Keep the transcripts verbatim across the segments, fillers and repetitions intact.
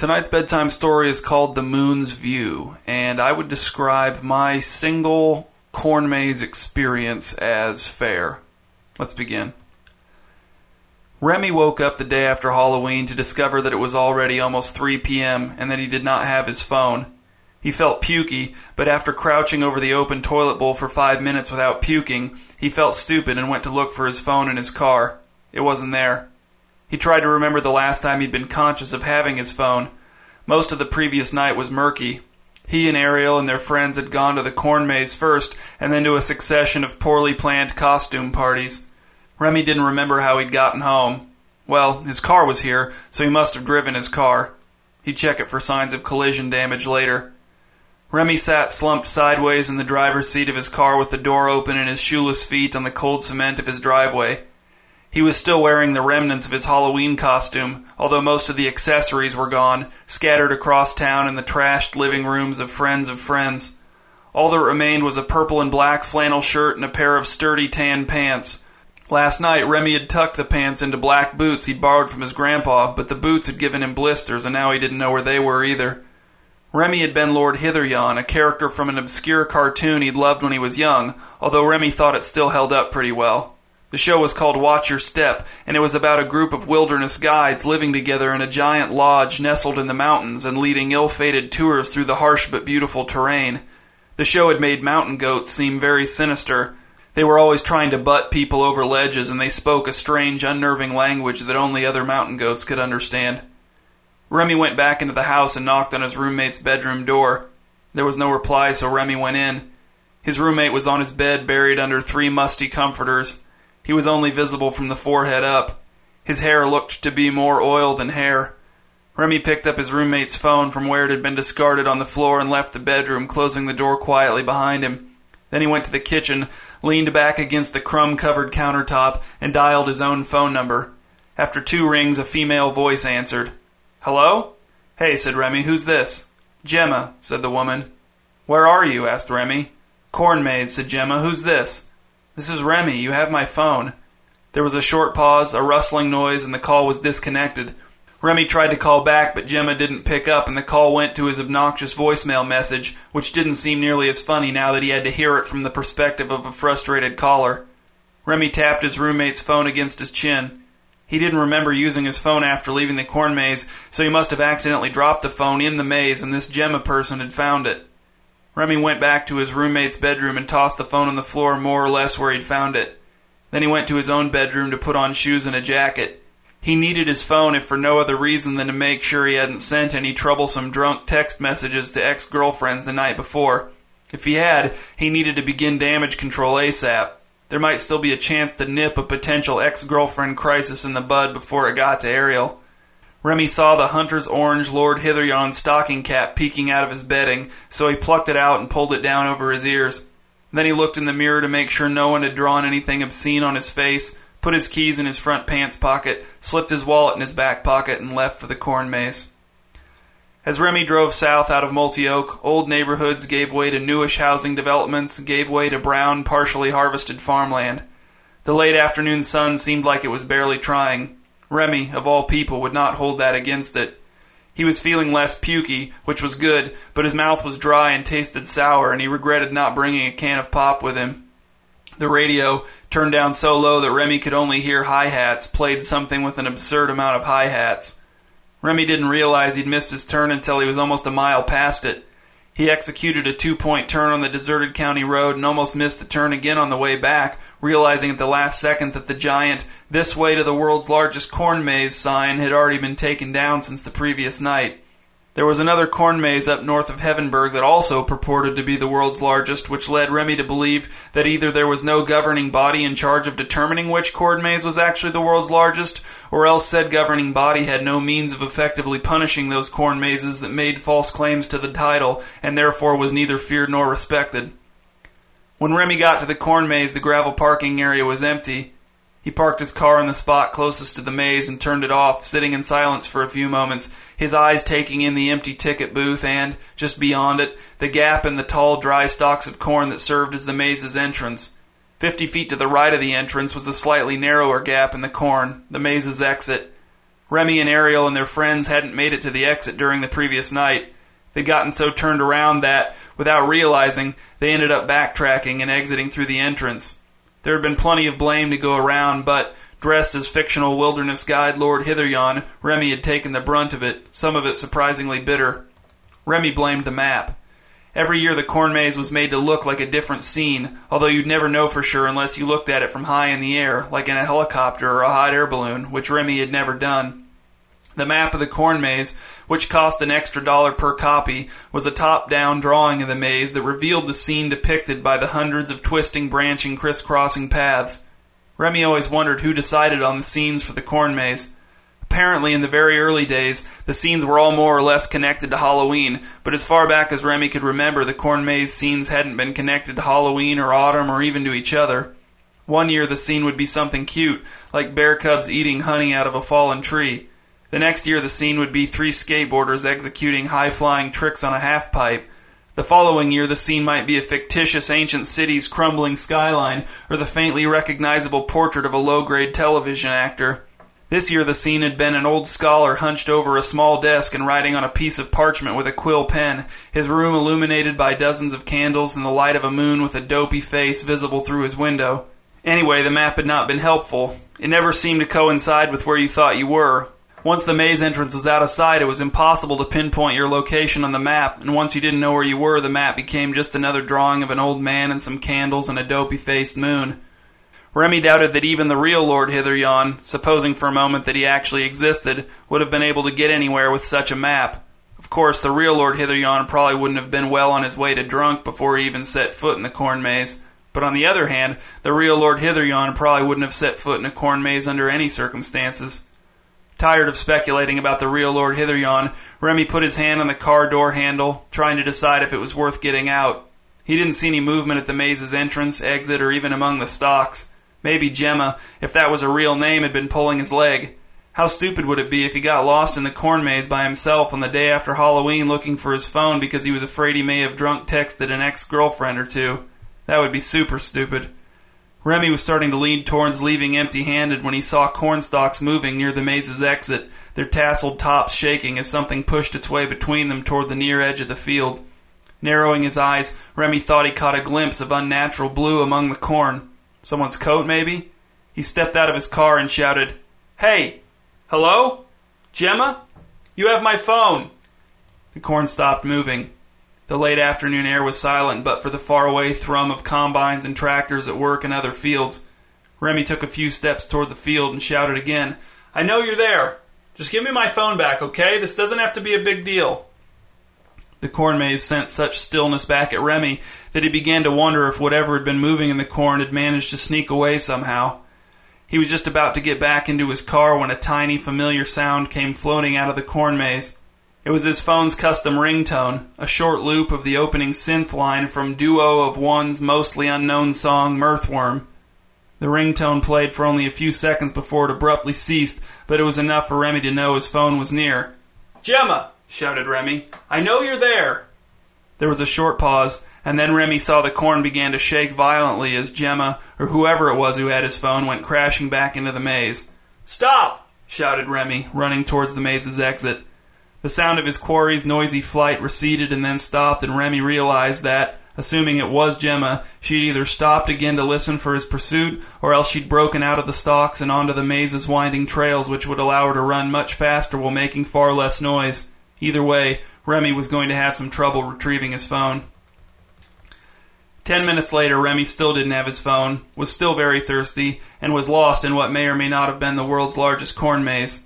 Tonight's bedtime story is called The Moon's View, and I would describe my single corn maze experience as fair. Let's begin. Remy woke up the day after Halloween to discover that it was already almost three p.m. and that he did not have his phone. He felt pukey, but after crouching over the open toilet bowl for five minutes without puking, he felt stupid and went to look for his phone in his car. It wasn't there. He tried to remember the last time he'd been conscious of having his phone. Most of the previous night was murky. He and Ariel and their friends had gone to the corn maze first, and then to a succession of poorly planned costume parties. Remy didn't remember how he'd gotten home. Well, his car was here, so he must have driven his car. He'd check it for signs of collision damage later. Remy sat slumped sideways in the driver's seat of his car with the door open and his shoeless feet on the cold cement of his driveway. He was still wearing the remnants of his Halloween costume, although most of the accessories were gone, scattered across town in the trashed living rooms of friends of friends. All that remained was a purple and black flannel shirt and a pair of sturdy tan pants. Last night, Remy had tucked the pants into black boots he'd borrowed from his grandpa, but the boots had given him blisters, and now he didn't know where they were either. Remy had been Lord Hitheryon, a character from an obscure cartoon he'd loved when he was young, although Remy thought it still held up pretty well. The show was called Watch Your Step, and it was about a group of wilderness guides living together in a giant lodge nestled in the mountains and leading ill-fated tours through the harsh but beautiful terrain. The show had made mountain goats seem very sinister. They were always trying to butt people over ledges, and they spoke a strange, unnerving language that only other mountain goats could understand. Remy went back into the house and knocked on his roommate's bedroom door. There was no reply, so Remy went in. His roommate was on his bed, buried under three musty comforters. He was only visible from the forehead up. His hair looked to be more oil than hair. Remy picked up his roommate's phone from where it had been discarded on the floor and left the bedroom, closing the door quietly behind him. Then he went to the kitchen, leaned back against the crumb-covered countertop, and dialed his own phone number. After two rings, a female voice answered. "Hello?" "Hey," said Remy, "who's this?" "Gemma," said the woman. "Where are you?" asked Remy. "Corn maze," said Gemma. "Who's this?" "This is Remy. You have my phone." There was a short pause, a rustling noise, and the call was disconnected. Remy tried to call back, but Gemma didn't pick up, and the call went to his obnoxious voicemail message, which didn't seem nearly as funny now that he had to hear it from the perspective of a frustrated caller. Remy tapped his roommate's phone against his chin. He didn't remember using his phone after leaving the corn maze, so he must have accidentally dropped the phone in the maze, and this Gemma person had found it. Remy went back to his roommate's bedroom and tossed the phone on the floor more or less where he'd found it. Then he went to his own bedroom to put on shoes and a jacket. He needed his phone if for no other reason than to make sure he hadn't sent any troublesome drunk text messages to ex-girlfriends the night before. If he had, he needed to begin damage control ASAP. There might still be a chance to nip a potential ex-girlfriend crisis in the bud before it got to Ariel. Remy saw the hunter's orange Lord Hitheryon stocking cap peeking out of his bedding, so he plucked it out and pulled it down over his ears. Then he looked in the mirror to make sure no one had drawn anything obscene on his face, put his keys in his front pants pocket, slipped his wallet in his back pocket, and left for the corn maze. As Remy drove south out of Multioak, old neighborhoods gave way to newish housing developments, gave way to brown, partially harvested farmland. The late afternoon sun seemed like it was barely trying. Remy, of all people, would not hold that against it. He was feeling less pukey, which was good, but his mouth was dry and tasted sour, and he regretted not bringing a can of pop with him. The radio, turned down so low that Remy could only hear hi-hats, played something with an absurd amount of hi-hats. Remy didn't realize he'd missed his turn until he was almost a mile past it. He executed a two-point turn on the deserted county road and almost missed the turn again on the way back, realizing at the last second that the giant, "This way to the world's largest corn maze" sign had already been taken down since the previous night. There was another corn maze up north of Heavenberg that also purported to be the world's largest, which led Remy to believe that either there was no governing body in charge of determining which corn maze was actually the world's largest, or else said governing body had no means of effectively punishing those corn mazes that made false claims to the title, and therefore was neither feared nor respected. When Remy got to the corn maze, the gravel parking area was empty. He parked his car in the spot closest to the maze and turned it off, sitting in silence for a few moments, his eyes taking in the empty ticket booth and, just beyond it, the gap in the tall, dry stalks of corn that served as the maze's entrance. Fifty feet to the right of the entrance was a slightly narrower gap in the corn, the maze's exit. Remy and Ariel and their friends hadn't made it to the exit during the previous night. They'd gotten so turned around that, without realizing, they ended up backtracking and exiting through the entrance. There had been plenty of blame to go around, but, dressed as fictional wilderness guide Lord Hitheryon, Remy had taken the brunt of it, some of it surprisingly bitter. Remy blamed the map. Every year the corn maze was made to look like a different scene, although you'd never know for sure unless you looked at it from high in the air, like in a helicopter or a hot air balloon, which Remy had never done. The map of the corn maze, which cost an extra dollar per copy, was a top-down drawing of the maze that revealed the scene depicted by the hundreds of twisting, branching, crisscrossing paths. Remy always wondered who decided on the scenes for the corn maze. Apparently, in the very early days, the scenes were all more or less connected to Halloween, but as far back as Remy could remember, the corn maze scenes hadn't been connected to Halloween or autumn or even to each other. One year the scene would be something cute, like bear cubs eating honey out of a fallen tree. The next year the scene would be three skateboarders executing high-flying tricks on a half-pipe. The following year the scene might be a fictitious ancient city's crumbling skyline or the faintly recognizable portrait of a low-grade television actor. This year the scene had been an old scholar hunched over a small desk and writing on a piece of parchment with a quill pen, his room illuminated by dozens of candles and the light of a moon with a dopey face visible through his window. Anyway, the map had not been helpful. It never seemed to coincide with where you thought you were. Once the maze entrance was out of sight, it was impossible to pinpoint your location on the map, and once you didn't know where you were, the map became just another drawing of an old man and some candles and a dopey-faced moon. Remy doubted that even the real Lord Hitheryon, supposing for a moment that he actually existed, would have been able to get anywhere with such a map. Of course, the real Lord Hitheryon probably wouldn't have been well on his way to drunk before he even set foot in the corn maze. But on the other hand, the real Lord Hitheryon probably wouldn't have set foot in a corn maze under any circumstances. Tired of speculating about the real Lord Hitheryon, Remy put his hand on the car door handle, trying to decide if it was worth getting out. He didn't see any movement at the maze's entrance, exit, or even among the stocks. Maybe Gemma, if that was her real name, had been pulling his leg. How stupid would it be if he got lost in the corn maze by himself on the day after Halloween looking for his phone because he was afraid he may have drunk texted an ex-girlfriend or two? That would be super stupid. Remy was starting to lean towards leaving empty-handed when he saw cornstalks moving near the maze's exit, their tasseled tops shaking as something pushed its way between them toward the near edge of the field. Narrowing his eyes, Remy thought he caught a glimpse of unnatural blue among the corn. Someone's coat, maybe? He stepped out of his car and shouted, "Hey! Hello? Gemma? You have my phone!" The corn stopped moving. The late afternoon air was silent but for the faraway thrum of combines and tractors at work in other fields. Remy took a few steps toward the field and shouted again, "I know you're there! Just give me my phone back, okay? This doesn't have to be a big deal." The corn maze sent such stillness back at Remy that he began to wonder if whatever had been moving in the corn had managed to sneak away somehow. He was just about to get back into his car when a tiny, familiar sound came floating out of the corn maze. It was his phone's custom ringtone, a short loop of the opening synth line from Duo of One's mostly unknown song, Mirthworm. The ringtone played for only a few seconds before it abruptly ceased, but it was enough for Remy to know his phone was near. "Gemma!" shouted Remy. "I know you're there!" There was a short pause, and then Remy saw the corn began to shake violently as Gemma, or whoever it was who had his phone, went crashing back into the maze. "Stop!" shouted Remy, running towards the maze's exit. The sound of his quarry's noisy flight receded and then stopped, and Remy realized that, assuming it was Gemma, she'd either stopped again to listen for his pursuit, or else she'd broken out of the stalks and onto the maze's winding trails, which would allow her to run much faster while making far less noise. Either way, Remy was going to have some trouble retrieving his phone. Ten minutes later, Remy still didn't have his phone, was still very thirsty, and was lost in what may or may not have been the world's largest corn maze.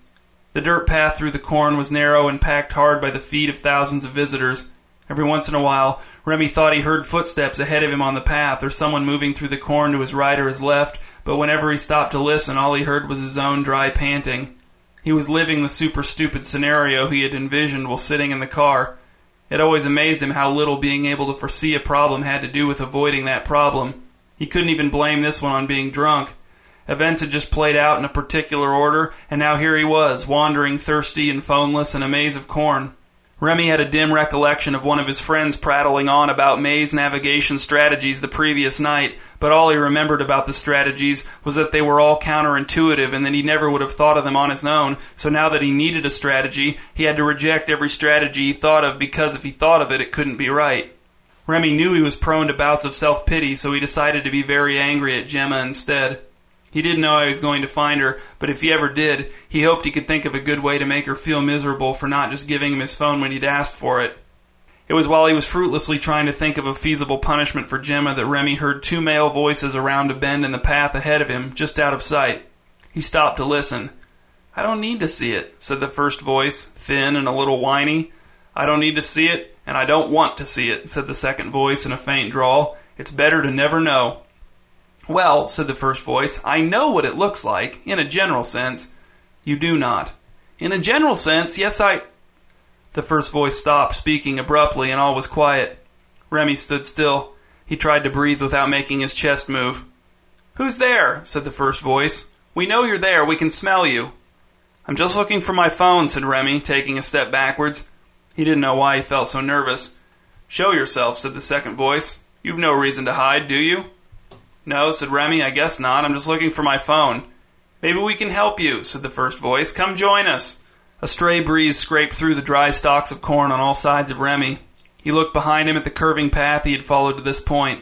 The dirt path through the corn was narrow and packed hard by the feet of thousands of visitors. Every once in a while, Remy thought he heard footsteps ahead of him on the path or someone moving through the corn to his right or his left, but whenever he stopped to listen, all he heard was his own dry panting. He was living the super-stupid scenario he had envisioned while sitting in the car. It always amazed him how little being able to foresee a problem had to do with avoiding that problem. He couldn't even blame this one on being drunk. Events had just played out in a particular order, and now here he was, wandering, thirsty and phoneless in a maze of corn. Remy had a dim recollection of one of his friends prattling on about maze navigation strategies the previous night, but all he remembered about the strategies was that they were all counterintuitive and that he never would have thought of them on his own, so now that he needed a strategy, he had to reject every strategy he thought of because if he thought of it, it couldn't be right. Remy knew he was prone to bouts of self-pity, so he decided to be very angry at Gemma instead. He didn't know how he was going to find her, but if he ever did, he hoped he could think of a good way to make her feel miserable for not just giving him his phone when he'd asked for it. It was while he was fruitlessly trying to think of a feasible punishment for Gemma that Remy heard two male voices around a bend in the path ahead of him, just out of sight. He stopped to listen. "I don't need to see it," said the first voice, thin and a little whiny. "I don't need to see it, and I don't want to see it," said the second voice in a faint drawl. "It's better to never know." "Well," said the first voice, "I know what it looks like, in a general sense." "You do not." "In a general sense, yes, I—" The first voice stopped speaking abruptly, and all was quiet. Remy stood still. He tried to breathe without making his chest move. "Who's there?" said the first voice. "We know you're there. We can smell you." "I'm just looking for my phone," said Remy, taking a step backwards. He didn't know why he felt so nervous. "Show yourself," said the second voice. "You've no reason to hide, do you?" "No," said Remy, "I guess not. I'm just looking for my phone." "Maybe we can help you," said the first voice. "Come join us." A stray breeze scraped through the dry stalks of corn on all sides of Remy. He looked behind him at the curving path he had followed to this point.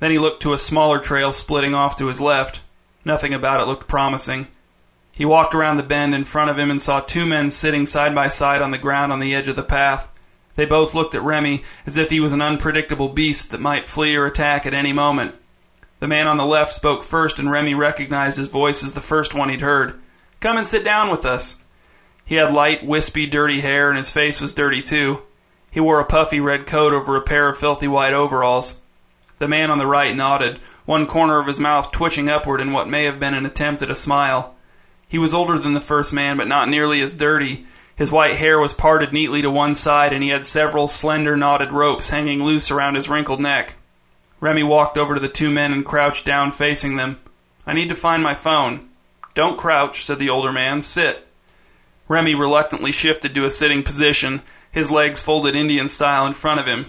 Then he looked to a smaller trail splitting off to his left. Nothing about it looked promising. He walked around the bend in front of him and saw two men sitting side by side on the ground on the edge of the path. They both looked at Remy as if he was an unpredictable beast that might flee or attack at any moment. The man on the left spoke first, and Remy recognized his voice as the first one he'd heard. "Come and sit down with us." He had light, wispy, dirty hair, and his face was dirty too. He wore a puffy red coat over a pair of filthy white overalls. The man on the right nodded, one corner of his mouth twitching upward in what may have been an attempt at a smile. He was older than the first man, but not nearly as dirty. His white hair was parted neatly to one side, and he had several slender, knotted ropes hanging loose around his wrinkled neck. Remy walked over to the two men and crouched down facing them. "I need to find my phone." "Don't crouch," said the older man. "Sit." Remy reluctantly shifted to a sitting position, his legs folded Indian style in front of him.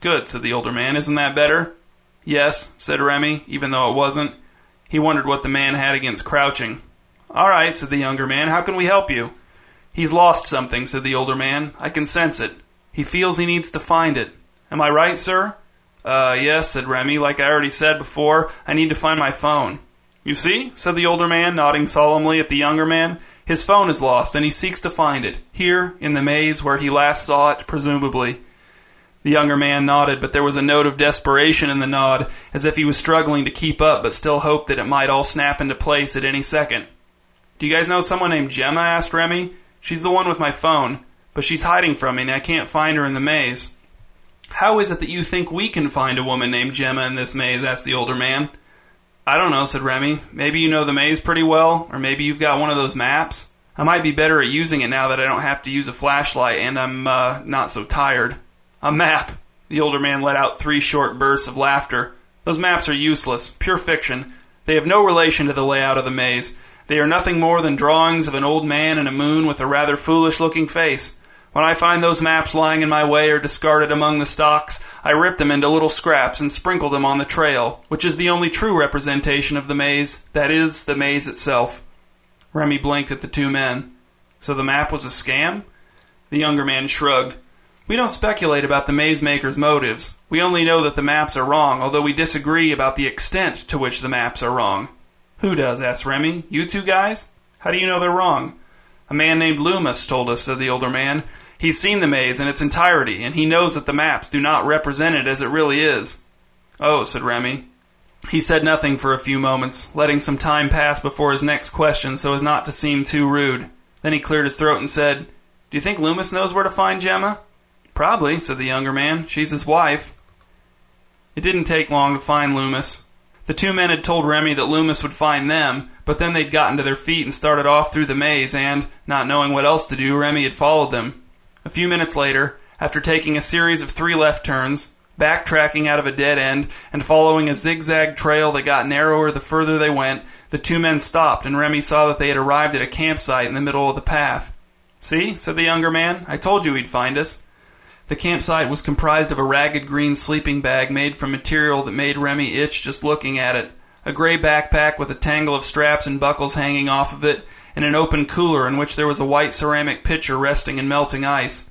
"Good," said the older man. "Isn't that better?" "Yes," said Remy, even though it wasn't. He wondered what the man had against crouching. "All right," said the younger man. "How can we help you?" "He's lost something," said the older man. "I can sense it. He feels he needs to find it. Am I right, sir?" Uh, yes, said Remy. "Like I already said before, I need to find my phone." "You see," said the older man, nodding solemnly at the younger man, "his phone is lost, and he seeks to find it, here, in the maze where he last saw it, presumably." The younger man nodded, but there was a note of desperation in the nod, as if he was struggling to keep up, but still hoped that it might all snap into place at any second. "Do you guys know someone named Gemma?" asked Remy. "She's the one with my phone, but she's hiding from me, and I can't find her in the maze." "How is it that you think we can find a woman named Gemma in this maze?" asked the older man. "I don't know," said Remy. "Maybe you know the maze pretty well, or maybe you've got one of those maps. I might be better at using it now that I don't have to use a flashlight, and I'm, uh, not so tired." "A map!" The older man let out three short bursts of laughter. "Those maps are useless, pure fiction. They have no relation to the layout of the maze. They are nothing more than drawings of an old man and a moon with a rather foolish-looking face. When I find those maps lying in my way or discarded among the stocks, I rip them into little scraps and sprinkle them on the trail, which is the only true representation of the maze, that is, the maze itself." Remy blinked at the two men. "So the map was a scam?" The younger man shrugged. "We don't speculate about the maze maker's motives. We only know that the maps are wrong, although we disagree about the extent to which the maps are wrong." "Who does?" asked Remy. "You two guys? How do you know they're wrong?" "A man named Loomis told us," said the older man. "He's seen the maze in its entirety, and he knows that the maps do not represent it as it really is." "Oh," said Remy. He said nothing for a few moments, letting some time pass before his next question so as not to seem too rude. Then he cleared his throat and said, "Do you think Loomis knows where to find Gemma?" "Probably," said the younger man. "She's his wife." It didn't take long to find Loomis. The two men had told Remy that Loomis would find them, but then they'd gotten to their feet and started off through the maze, and, not knowing what else to do, Remy had followed them. A few minutes later, after taking a series of three left turns, backtracking out of a dead end, and following a zigzag trail that got narrower the further they went, the two men stopped, and Remy saw that they had arrived at a campsite in the middle of the path. "See," said the younger man, "I told you he'd find us. The campsite was comprised of a ragged green sleeping bag made from material that made Remy itch just looking at it, a gray backpack with a tangle of straps and buckles hanging off of it, and an open cooler in which there was a white ceramic pitcher resting in melting ice.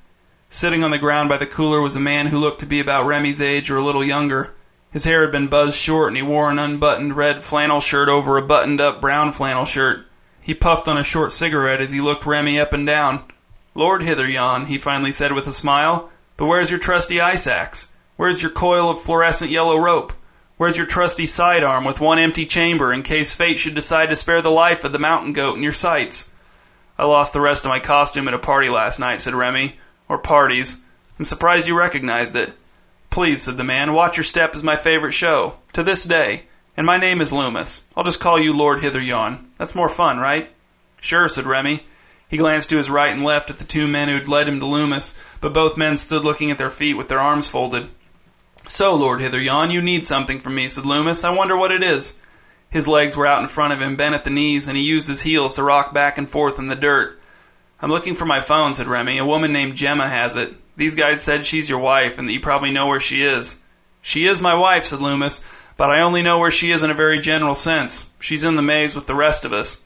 Sitting on the ground by the cooler was a man who looked to be about Remy's age or a little younger. His hair had been buzzed short, and he wore an unbuttoned red flannel shirt over a buttoned-up brown flannel shirt. He puffed on a short cigarette as he looked Remy up and down. "Lord Hitheryon," he finally said with a smile, "but where's your trusty ice axe? Where's your coil of fluorescent yellow rope? Where's your trusty sidearm with one empty chamber in case fate should decide to spare the life of the mountain goat in your sights?" "I lost the rest of my costume at a party last night," said Remy. "Or parties. I'm surprised you recognized it." "Please," said the man, "Watch Your Step is my favorite show, to this day, and my name is Loomis. I'll just call you Lord Hitheryon. That's more fun, right?" "Sure," said Remy. He glanced to his right and left at the two men who'd led him to Loomis, but both men stood looking at their feet with their arms folded. "So, Lord Hitheryon, you need something from me," said Loomis. "I wonder what it is." His legs were out in front of him, bent at the knees, and he used his heels to rock back and forth in the dirt. "I'm looking for my phone," said Remy. "A woman named Gemma has it. These guys said she's your wife, and that you probably know where she is." "She is my wife," said Loomis, "but I only know where she is in a very general sense. She's in the maze with the rest of us."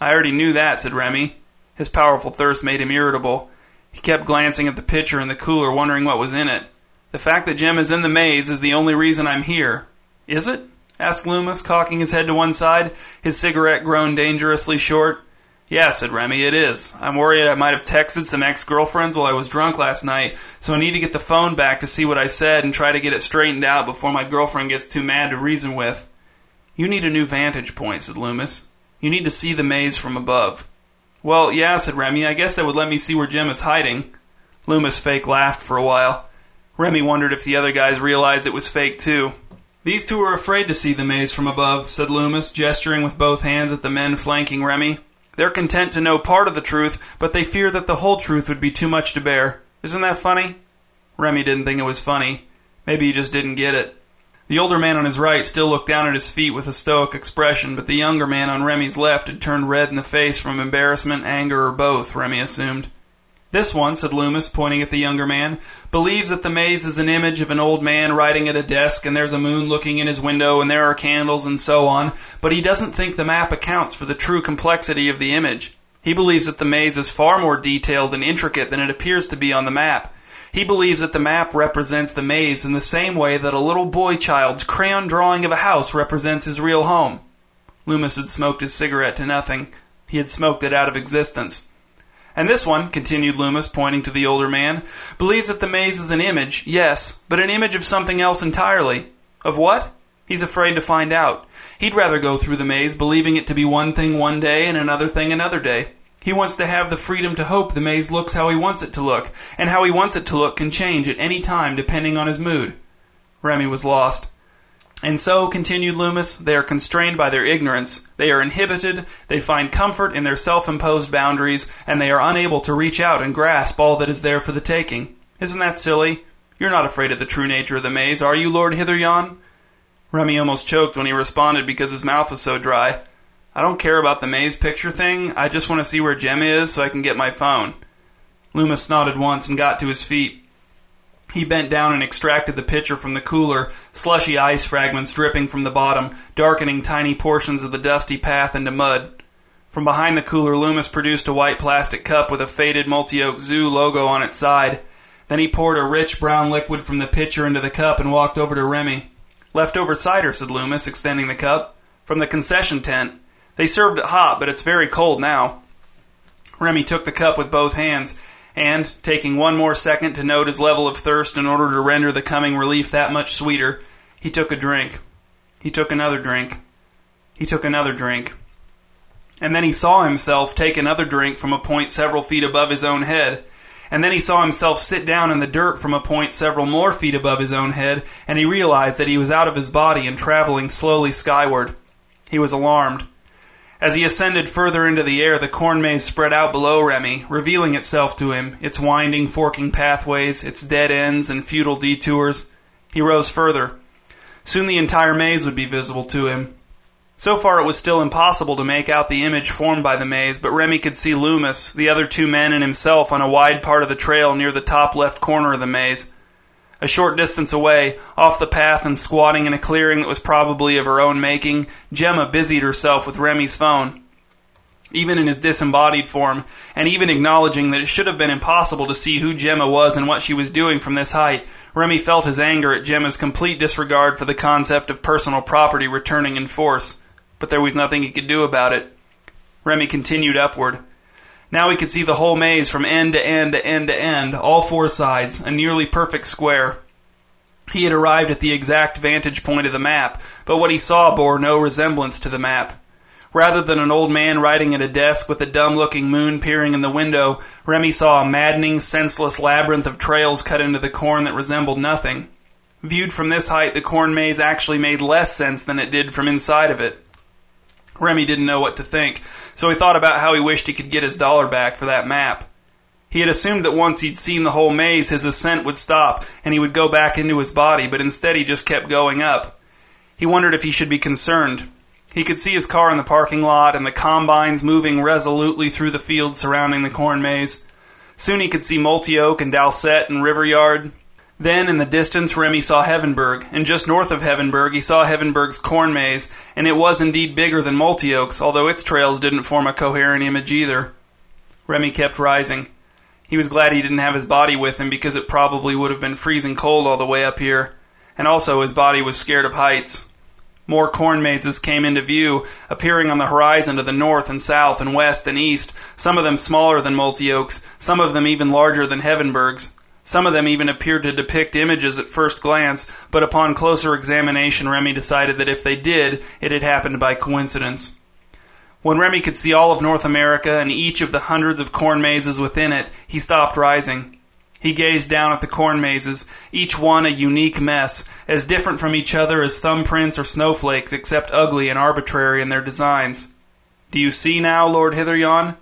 "I already knew that," said Remy. His powerful thirst made him irritable. He kept glancing at the pitcher and the cooler, wondering what was in it. "The fact that Gemma's in the maze is the only reason I'm here." "Is it?" asked Loomis, cocking his head to one side, his cigarette grown dangerously short. "Yeah," said Remy, "it is. I'm worried I might have texted some ex-girlfriends while I was drunk last night, so I need to get the phone back to see what I said and try to get it straightened out before my girlfriend gets too mad to reason with." "You need a new vantage point," said Loomis. "You need to see the maze from above." "Well, yeah," said Remy, "I guess that would let me see where Jim is hiding." Loomis fake laughed for a while. Remy wondered if the other guys realized it was fake, too. "These two are afraid to see the maze from above," said Loomis, gesturing with both hands at the men flanking Remy. "They're content to know part of the truth, but they fear that the whole truth would be too much to bear. Isn't that funny?" Remy didn't think it was funny. Maybe he just didn't get it. The older man on his right still looked down at his feet with a stoic expression, but the younger man on Remy's left had turned red in the face from embarrassment, anger, or both, Remy assumed. "This one," said Loomis, pointing at the younger man, "believes that the maze is an image of an old man writing at a desk, and there's a moon looking in his window, and there are candles, and so on, but he doesn't think the map accounts for the true complexity of the image. He believes that the maze is far more detailed and intricate than it appears to be on the map. He believes that the map represents the maze in the same way that a little boy child's crayon drawing of a house represents his real home." Loomis had smoked his cigarette to nothing. He had smoked it out of existence. "And this one," continued Loomis, pointing to the older man, "believes that the maze is an image, yes, but an image of something else entirely." "Of what?" "He's afraid to find out. He'd rather go through the maze believing it to be one thing one day and another thing another day. He wants to have the freedom to hope the maze looks how he wants it to look, and how he wants it to look can change at any time depending on his mood." Remy was lost. "And so," continued Loomis, "they are constrained by their ignorance, they are inhibited, they find comfort in their self-imposed boundaries, and they are unable to reach out and grasp all that is there for the taking. Isn't that silly? You're not afraid of the true nature of the maze, are you, Lord Hitheryon?" Remy almost choked when he responded because his mouth was so dry. "I don't care about the maze picture thing. I just want to see where Gemma is so I can get my phone." Loomis nodded once and got to his feet. He bent down and extracted the pitcher from the cooler, slushy ice fragments dripping from the bottom, darkening tiny portions of the dusty path into mud. From behind the cooler, Loomis produced a white plastic cup with a faded Multioak Zoo logo on its side. Then he poured a rich brown liquid from the pitcher into the cup and walked over to Remy. "Leftover cider," said Loomis, extending the cup. "From the concession tent. They served it hot, but it's very cold now." Remy took the cup with both hands, and, taking one more second to note his level of thirst in order to render the coming relief that much sweeter, he took a drink. He took another drink. He took another drink. And then he saw himself take another drink from a point several feet above his own head. And then he saw himself sit down in the dirt from a point several more feet above his own head, and he realized that he was out of his body and traveling slowly skyward. He was alarmed. As he ascended further into the air, the corn maze spread out below Remy, revealing itself to him, its winding, forking pathways, its dead ends, and futile detours. He rose further. Soon the entire maze would be visible to him. So far it was still impossible to make out the image formed by the maze, but Remy could see Loomis, the other two men, and himself on a wide part of the trail near the top left corner of the maze. A short distance away, off the path and squatting in a clearing that was probably of her own making, Gemma busied herself with Remy's phone. Even in his disembodied form, and even acknowledging that it should have been impossible to see who Gemma was and what she was doing from this height, Remy felt his anger at Gemma's complete disregard for the concept of personal property returning in force. But there was nothing he could do about it. Remy continued upward. Now he could see the whole maze from end to end to end to end, all four sides, a nearly perfect square. He had arrived at the exact vantage point of the map, but what he saw bore no resemblance to the map. Rather than an old man writing at a desk with a dumb-looking moon peering in the window, Remy saw a maddening, senseless labyrinth of trails cut into the corn that resembled nothing. Viewed from this height, the corn maze actually made less sense than it did from inside of it. Remy didn't know what to think, so he thought about how he wished he could get his dollar back for that map. He had assumed that once he'd seen the whole maze, his ascent would stop, and he would go back into his body, but instead he just kept going up. He wondered if he should be concerned. He could see his car in the parking lot and the combines moving resolutely through the field surrounding the corn maze. Soon he could see Multioak and Dalsett and Riveryard. Then, in the distance, Remy saw Heavenberg, and just north of Heavenberg he saw Heavenberg's corn maze, and it was indeed bigger than Multioak's, although its trails didn't form a coherent image either. Remy kept rising. He was glad he didn't have his body with him, because it probably would have been freezing cold all the way up here, and also his body was scared of heights. More corn mazes came into view, appearing on the horizon to the north and south and west and east, some of them smaller than Multioak's, some of them even larger than Heavenberg's. Some of them even appeared to depict images at first glance, but upon closer examination Remy decided that if they did, it had happened by coincidence. When Remy could see all of North America and each of the hundreds of corn mazes within it, he stopped rising. He gazed down at the corn mazes, each one a unique mess, as different from each other as thumbprints or snowflakes, except ugly and arbitrary in their designs. "Do you see now, Lord Hitheryon?"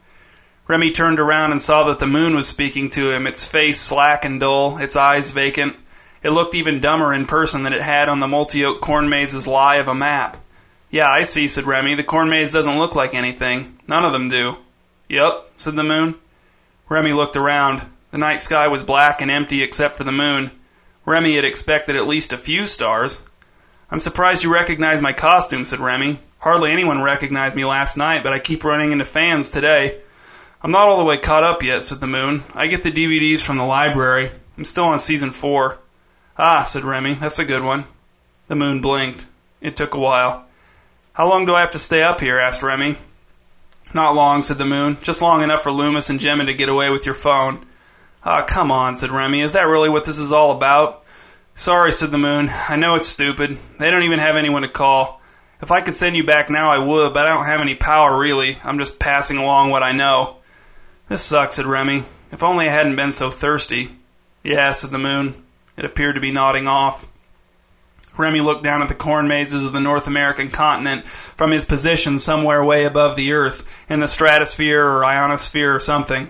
Remy turned around and saw that the moon was speaking to him, its face slack and dull, its eyes vacant. It looked even dumber in person than it had on the Multioak corn maze's lie of a map. "Yeah, I see," said Remy. "The corn maze doesn't look like anything. None of them do." "Yep," said the moon. Remy looked around. The night sky was black and empty except for the moon. Remy had expected at least a few stars. "I'm surprised you recognize my costume," said Remy. "Hardly anyone recognized me last night, but I keep running into fans today." "I'm not all the way caught up yet," said the moon. "I get the D V Ds from the library. I'm still on season four. "Ah," said Remy, "that's a good one." The moon blinked. It took a while. "How long do I have to stay up here?" asked Remy. "Not long," said the moon. "Just long enough for Loomis and Gemma to get away with your phone." "Ah, come on," said Remy. "Is that really what this is all about?" "Sorry," said the moon. "I know it's stupid. They don't even have anyone to call. If I could send you back now, I would, but I don't have any power, really. I'm just passing along what I know." "This sucks," said Remy. "If only I hadn't been so thirsty." "Yeah," said the moon. It appeared to be nodding off. Remy looked down at the corn mazes of the North American continent from his position somewhere way above the Earth, in the stratosphere or ionosphere or something.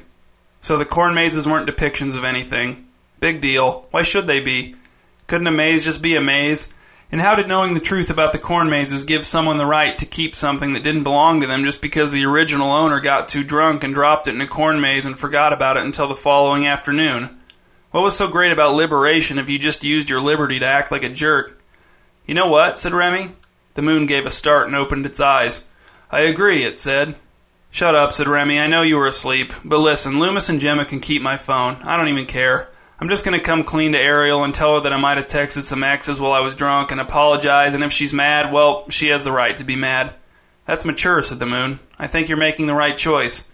So the corn mazes weren't depictions of anything. Big deal. Why should they be? Couldn't a maze just be a maze? And how did knowing the truth about the corn mazes give someone the right to keep something that didn't belong to them just because the original owner got too drunk and dropped it in a corn maze and forgot about it until the following afternoon? What was so great about liberation if you just used your liberty to act like a jerk? "You know what?" said Remy. The moon gave a start and opened its eyes. "I agree," it said. "Shut up," said Remy. "I know you were asleep. But listen, Loomis and Gemma can keep my phone. I don't even care. I'm just going to come clean to Ariel and tell her that I might have texted some exes while I was drunk and apologize, and if she's mad, well, she has the right to be mad." "That's mature," said the moon. "I think you're making the right choice."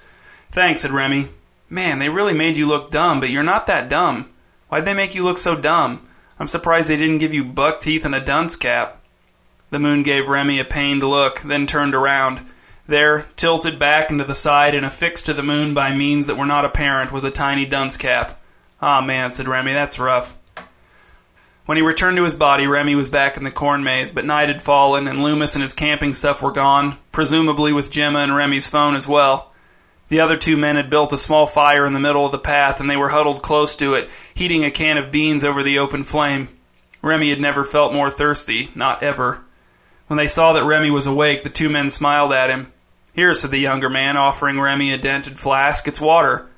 "Thanks," said Remy. "Man, they really made you look dumb, but you're not that dumb. Why'd they make you look so dumb? I'm surprised they didn't give you buck teeth and a dunce cap." The moon gave Remy a pained look, then turned around. There, tilted back and to the side and affixed to the moon by means that were not apparent, was a tiny dunce cap. "Ah, oh, man," said Remy, "that's rough." When he returned to his body, Remy was back in the corn maze, but night had fallen, and Loomis and his camping stuff were gone, presumably with Gemma and Remy's phone as well. The other two men had built a small fire in the middle of the path, and they were huddled close to it, heating a can of beans over the open flame. Remy had never felt more thirsty, not ever. When they saw that Remy was awake, the two men smiled at him. "Here," said the younger man, offering Remy a dented flask. "It's water."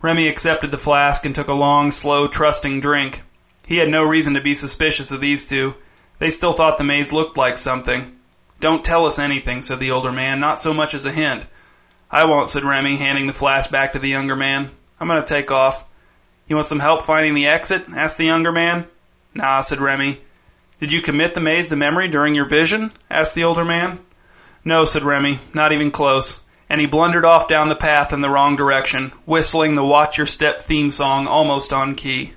Remy accepted the flask and took a long, slow, trusting drink. He had no reason to be suspicious of these two. They still thought the maze looked like something. "Don't tell us anything," said the older man, "not so much as a hint." "I won't," said Remy, handing the flask back to the younger man. "I'm going to take off." "You want some help finding the exit?" asked the younger man. "Nah," said Remy. "Did you commit the maze to memory during your vision?" asked the older man. "No," said Remy, "not even close." And he blundered off down the path in the wrong direction, whistling the Watch Your Step theme song almost on key.